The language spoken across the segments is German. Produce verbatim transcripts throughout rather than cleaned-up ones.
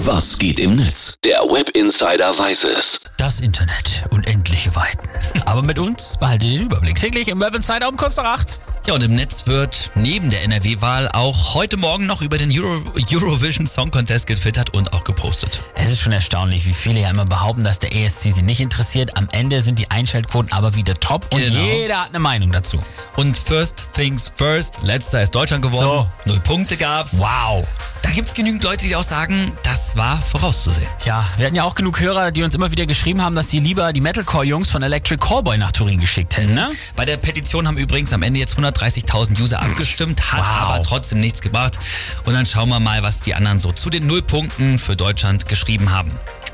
Was geht im Netz? Der Web Insider weiß es. Das Internet, unendliche Weiten. Aber mit uns behaltet den Überblick. Täglich im Web Insider um kurz nach acht. Ja, und im Netz wird neben der N R W-Wahl auch heute Morgen noch über den Euro Eurovision Song Contest getwittert und auch gepostet. Es ist schon erstaunlich, wie viele ja immer behaupten, dass der E S C sie nicht interessiert. Am Ende sind die Einschaltquoten aber wieder top und genau. Jeder hat eine Meinung dazu. Und first things first, letzter ist Deutschland geworden. So. Null Punkte gab's. Wow. Da gibt es genügend Leute, die auch sagen, das war vorauszusehen. Ja, wir hatten ja auch genug Hörer, die uns immer wieder geschrieben haben, dass sie lieber die Metalcore-Jungs von Electric Callboy nach Turin geschickt hätten, ne? Bei der Petition haben übrigens am Ende jetzt hundertdreißigtausend User abgestimmt, hat wow. aber trotzdem nichts gebracht. Und dann schauen wir mal, was die anderen so zu den Nullpunkten für Deutschland geschrieben haben.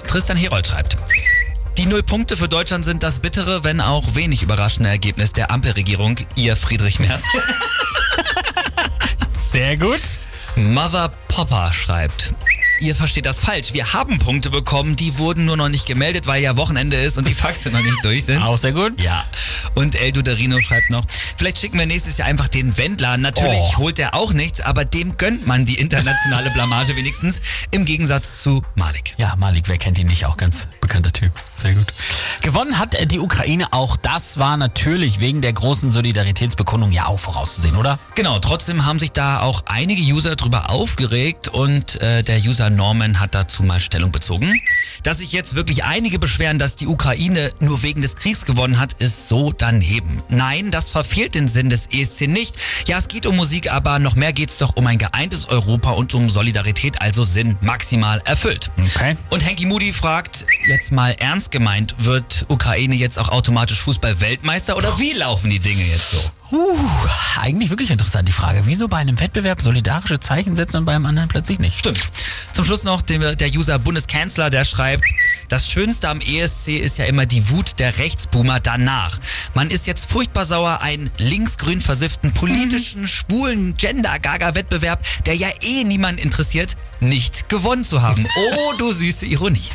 Tristan Herold schreibt: Die Nullpunkte für Deutschland sind das bittere, wenn auch wenig überraschende Ergebnis der Ampelregierung, ihr Friedrich Merz. Sehr gut. Mother Popper schreibt: Ihr versteht das falsch. Wir haben Punkte bekommen, die wurden nur noch nicht gemeldet, weil ja Wochenende ist und die Faxe noch nicht durch sind. Auch sehr gut. Ja. Und El Duderino schreibt noch: Vielleicht schicken wir nächstes Jahr einfach den Wendler. Natürlich oh. holt er auch nichts, aber dem gönnt man die internationale Blamage wenigstens. Im Gegensatz zu Malik. Ja, Malik, wer kennt ihn nicht? Auch ganz bekannter Typ. Sehr gut. Gewonnen hat die Ukraine auch. Das war natürlich wegen der großen Solidaritätsbekundung ja auch vorauszusehen, oder? Genau, trotzdem haben sich da auch einige User drüber aufgeregt und äh, der User Norman hat dazu mal Stellung bezogen. Dass sich jetzt wirklich einige beschweren, dass die Ukraine nur wegen des Kriegs gewonnen hat, ist so daneben. Nein, das verfehlt den Sinn des E S C nicht. Ja, es geht um Musik, aber noch mehr geht es doch um ein geeintes Europa und um Solidarität, also Sinn maximal erfüllt. Okay. Und Henki Moody fragt, jetzt mal ernst gemeint, wird Ukraine jetzt auch automatisch Fußball-Weltmeister oder wie laufen die Dinge jetzt so? Uh, eigentlich wirklich interessant die Frage. Wieso bei einem Wettbewerb solidarische Zeichen setzen und bei einem anderen plötzlich nicht? Stimmt. Zum Schluss noch der User Bundeskanzler, der schreibt: Das Schönste am E S C ist ja immer die Wut der Rechtsboomer danach. Man ist jetzt furchtbar sauer, einen linksgrün versifften politischen, schwulen Gender-Gaga-Wettbewerb, der ja eh niemanden interessiert, nicht gewonnen zu haben. Oh, du süße Ironie.